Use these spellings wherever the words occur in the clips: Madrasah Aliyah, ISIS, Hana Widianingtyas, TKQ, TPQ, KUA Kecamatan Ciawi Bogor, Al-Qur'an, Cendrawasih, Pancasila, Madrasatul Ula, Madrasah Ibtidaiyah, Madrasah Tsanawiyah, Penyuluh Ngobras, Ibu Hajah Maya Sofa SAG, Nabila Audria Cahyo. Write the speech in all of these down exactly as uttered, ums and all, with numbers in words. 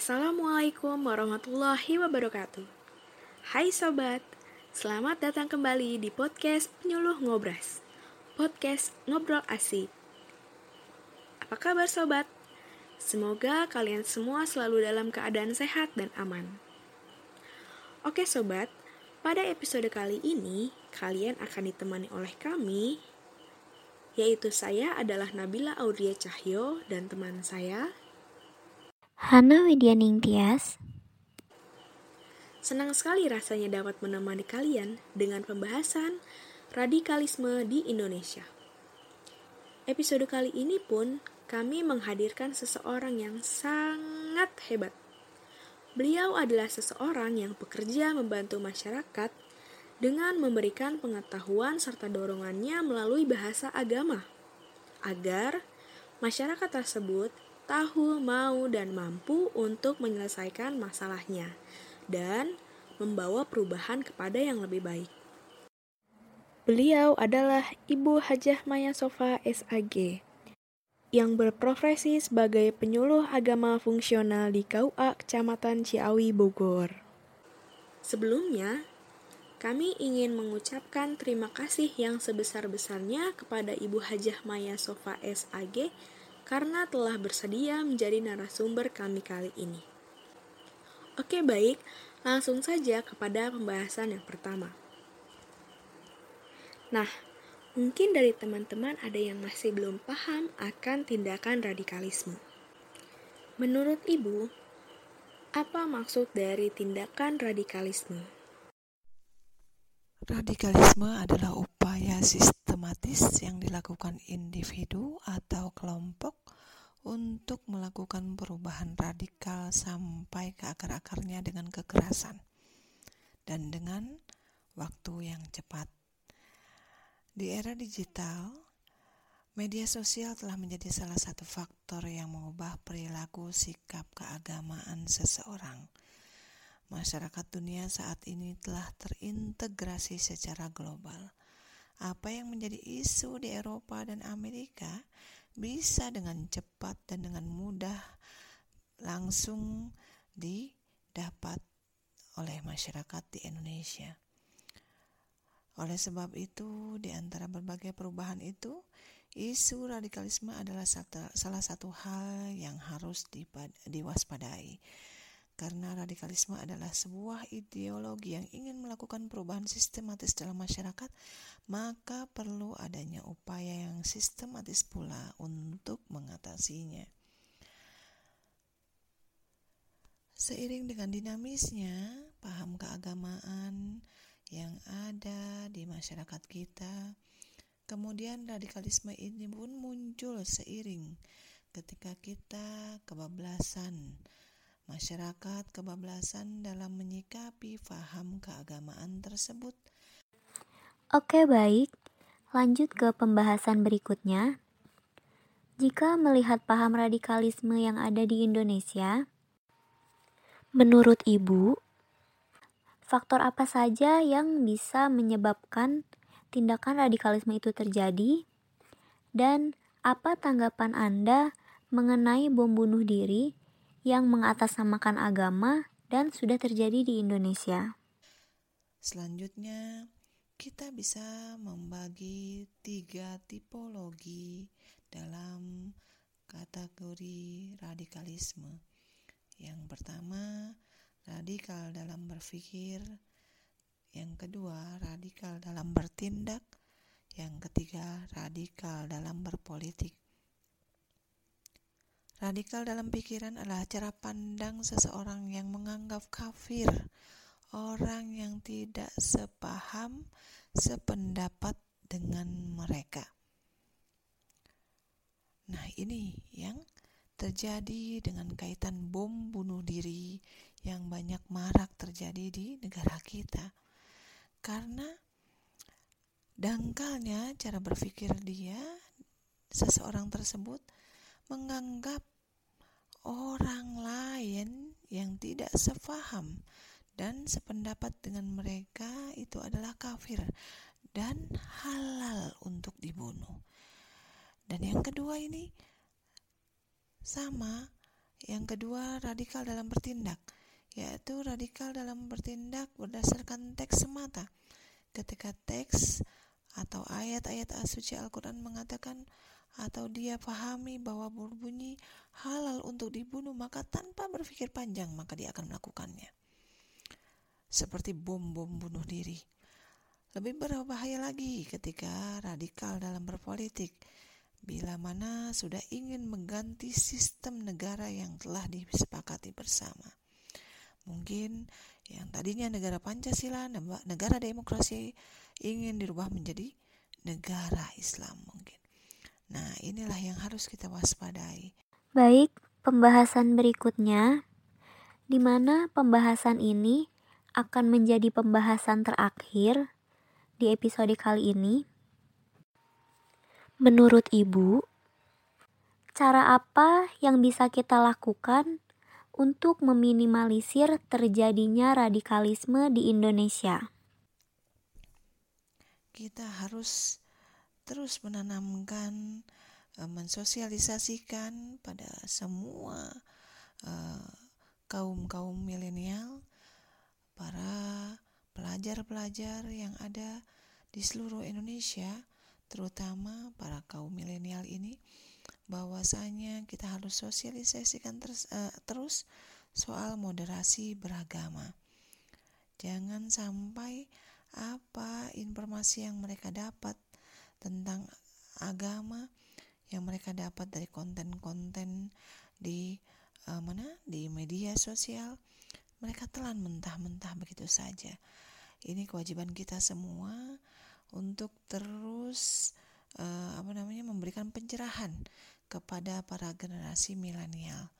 Assalamualaikum warahmatullahi wabarakatuh. Hai sobat, selamat datang kembali di podcast Penyuluh Ngobras, podcast ngobrol asik. Apa kabar sobat? Semoga kalian semua selalu dalam keadaan sehat dan aman. Oke sobat, pada episode kali ini kalian akan ditemani oleh kami, yaitu saya adalah Nabila Audria Cahyo dan teman saya Hana Widianingtyas. Senang sekali rasanya dapat menemani kalian dengan pembahasan radikalisme di Indonesia. Episode kali ini pun kami menghadirkan seseorang yang sangat hebat. Beliau adalah seseorang yang bekerja membantu masyarakat dengan memberikan pengetahuan serta dorongannya melalui bahasa agama, agar masyarakat tersebut tahu, mau, dan mampu untuk menyelesaikan masalahnya dan membawa perubahan kepada yang lebih baik. Beliau adalah Ibu Hajah Maya Sofa S A G yang berprofesi sebagai penyuluh agama fungsional di K U A Kecamatan Ciawi Bogor. Sebelumnya, kami ingin mengucapkan terima kasih yang sebesar-besarnya kepada Ibu Hajah Maya Sofa S A G karena telah bersedia menjadi narasumber kami kali ini. Oke baik, langsung saja kepada pembahasan yang pertama. Nah, mungkin dari teman-teman ada yang masih belum paham akan tindakan radikalisme. Menurut Ibu, apa maksud dari tindakan radikalisme? Radikalisme adalah upaya sistem sistematis yang dilakukan individu atau kelompok untuk melakukan perubahan radikal sampai ke akar-akarnya dengan kekerasan dan dengan waktu yang cepat. Di era digital, media sosial telah menjadi salah satu faktor yang mengubah perilaku sikap keagamaan seseorang. Masyarakat dunia saat ini telah terintegrasi secara global. Apa yang menjadi isu di Eropa dan Amerika bisa dengan cepat dan dengan mudah langsung didapat oleh masyarakat di Indonesia. Oleh sebab itu, di antara berbagai perubahan itu, isu radikalisme adalah salah satu hal yang harus diwaspadai. Karena radikalisme adalah sebuah ideologi yang ingin melakukan perubahan sistematis dalam masyarakat, maka perlu adanya upaya yang sistematis pula untuk mengatasinya. Seiring dengan dinamisnya paham keagamaan yang ada di masyarakat kita, kemudian radikalisme ini pun muncul seiring ketika kita kebablasan. Masyarakat kebablasan dalam menyikapi faham keagamaan tersebut. Oke baik, lanjut ke pembahasan berikutnya. Jika melihat paham radikalisme yang ada di Indonesia, menurut Ibu, faktor apa saja yang bisa menyebabkan tindakan radikalisme itu terjadi? Dan apa tanggapan Anda mengenai bom bunuh diri yang mengatasnamakan agama dan sudah terjadi di Indonesia? Selanjutnya, kita bisa membagi tiga tipologi dalam kategori radikalisme. Yang pertama, radikal dalam berpikir. Yang kedua, radikal dalam bertindak. Yang ketiga, radikal dalam berpolitik. Radikal dalam pikiran adalah cara pandang seseorang yang menganggap kafir orang yang tidak sepaham, sependapat dengan mereka. Nah, ini yang terjadi dengan kaitan bom bunuh diri yang banyak marak terjadi di negara kita. Karena dangkalnya cara berpikir dia, seseorang tersebut menganggap orang lain yang tidak sepaham dan sependapat dengan mereka itu adalah kafir dan halal untuk dibunuh. Dan yang kedua ini sama Yang kedua, radikal dalam bertindak, yaitu radikal dalam bertindak berdasarkan teks semata. Ketika teks atau ayat-ayat suci Al-Qur'an mengatakan atau dia pahami bahwa berbunyi halal untuk dibunuh, maka tanpa berpikir panjang maka dia akan melakukannya. Seperti bom-bom bunuh diri. Lebih berbahaya lagi ketika radikal dalam berpolitik, bila mana sudah ingin mengganti sistem negara yang telah disepakati bersama. Mungkin yang tadinya negara Pancasila, negara demokrasi, ingin dirubah menjadi negara Islam mungkin. Nah, inilah yang harus kita waspadai. Baik, pembahasan berikutnya, di mana pembahasan ini akan menjadi pembahasan terakhir di episode kali ini. Menurut Ibu, cara apa yang bisa kita lakukan untuk meminimalisir terjadinya radikalisme di Indonesia? Kita harus terus menanamkan, mensosialisasikan pada semua kaum-kaum milenial, para pelajar-pelajar yang ada di seluruh Indonesia, terutama para kaum milenial ini, bahwasanya kita harus sosialisasikan terus, eh, terus soal moderasi beragama. Jangan sampai apa informasi yang mereka dapat tentang agama yang mereka dapat dari konten-konten di eh, mana di media sosial, mereka telan mentah-mentah begitu saja. Ini kewajiban kita semua untuk terus uh, apa namanya memberikan pencerahan kepada para generasi milenial.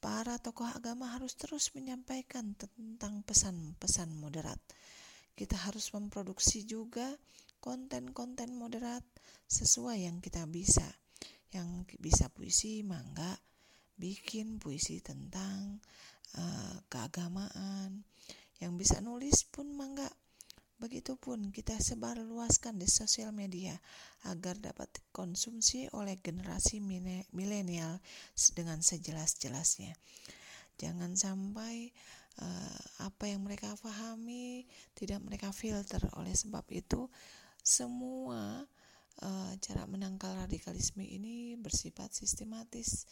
Para tokoh agama harus terus menyampaikan tentang pesan-pesan moderat. Kita harus memproduksi juga konten-konten moderat sesuai yang kita bisa. Yang bisa puisi, mangga, bikin puisi tentang uh, keagamaan. Yang bisa nulis pun mangga. Begitupun kita sebarluaskan di sosial media agar dapat dikonsumsi oleh generasi milenial dengan sejelas-jelasnya. Jangan sampai uh, apa yang mereka pahami tidak mereka filter. Oleh sebab itu, semua uh, cara menangkal radikalisme ini bersifat sistematis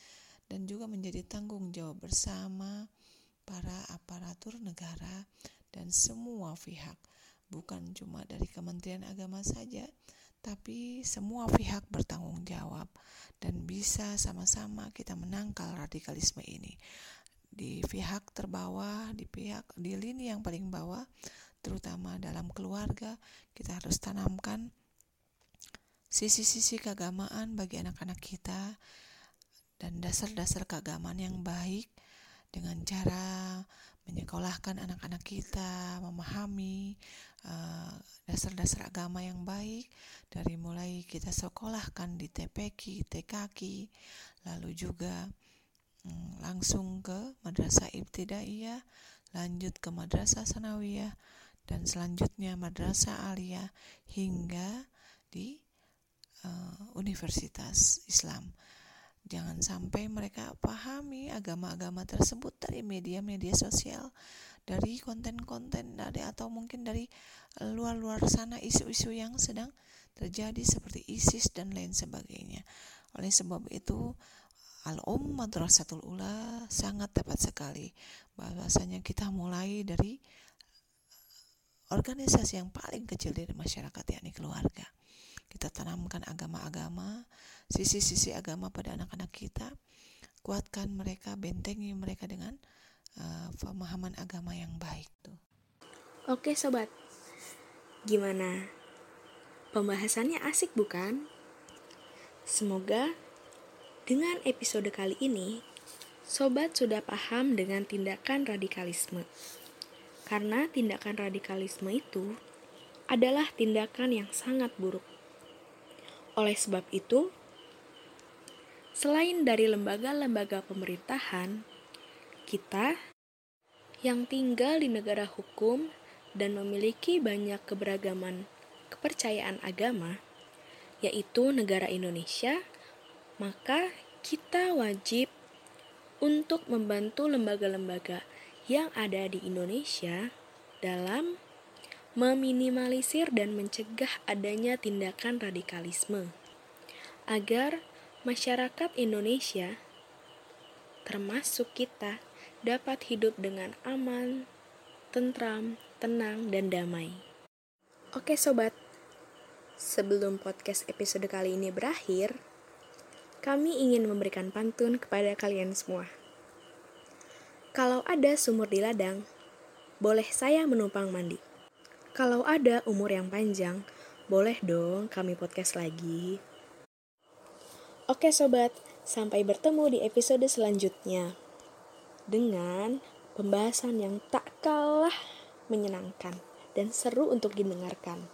dan juga menjadi tanggung jawab bersama para aparatur negara dan semua pihak. Bukan cuma dari Kementerian Agama saja, tapi semua pihak bertanggung jawab dan bisa sama-sama kita menangkal radikalisme ini. Di pihak terbawah, di pihak di lini yang paling bawah, terutama dalam keluarga, kita harus tanamkan sisi-sisi keagamaan bagi anak-anak kita dan dasar-dasar keagamaan yang baik dengan cara menyekolahkan anak-anak kita memahami uh, dasar-dasar agama yang baik, dari mulai kita sekolahkan di T P Q, T K Q, lalu juga um, langsung ke Madrasah Ibtidaiyah, lanjut ke Madrasah Tsanawiyah, dan selanjutnya Madrasah Aliyah hingga di uh, Universitas Islam. Jangan sampai mereka pahami agama-agama tersebut dari media-media sosial, dari konten-konten, dari atau mungkin dari luar-luar sana isu-isu yang sedang terjadi seperti ISIS dan lain sebagainya. Oleh sebab itu, Al-Um Madrasatul Ula sangat tepat sekali. Bahwasanya kita mulai dari organisasi yang paling kecil dari masyarakat, yakni keluarga. Kita tanamkan agama-agama, sisi-sisi agama pada anak-anak kita, kuatkan mereka, bentengi mereka dengan uh, pemahaman agama yang baik. Tuh. Oke sobat, gimana? Pembahasannya asik bukan? Semoga dengan episode kali ini, sobat sudah paham dengan tindakan radikalisme. Karena tindakan radikalisme itu adalah tindakan yang sangat buruk. Oleh sebab itu, selain dari lembaga-lembaga pemerintahan, kita yang tinggal di negara hukum dan memiliki banyak keberagaman kepercayaan agama, yaitu negara Indonesia, maka kita wajib untuk membantu lembaga-lembaga yang ada di Indonesia dalam meminimalisir dan mencegah adanya tindakan radikalisme, agar masyarakat Indonesia, termasuk kita, dapat hidup dengan aman, tentram, tenang, dan damai. Oke sobat, sebelum podcast episode kali ini berakhir, kami ingin memberikan pantun kepada kalian semua. Kalau ada sumur di ladang, boleh saya menumpang mandi. Kalau ada umur yang panjang, boleh dong kami podcast lagi. Oke sobat, sampai bertemu di episode selanjutnya dengan pembahasan yang tak kalah menyenangkan dan seru untuk didengarkan.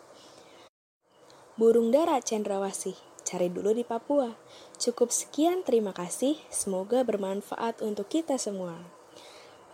Burung dara cendrawasih, cari dulu di Papua. Cukup sekian, terima kasih. Semoga bermanfaat untuk kita semua.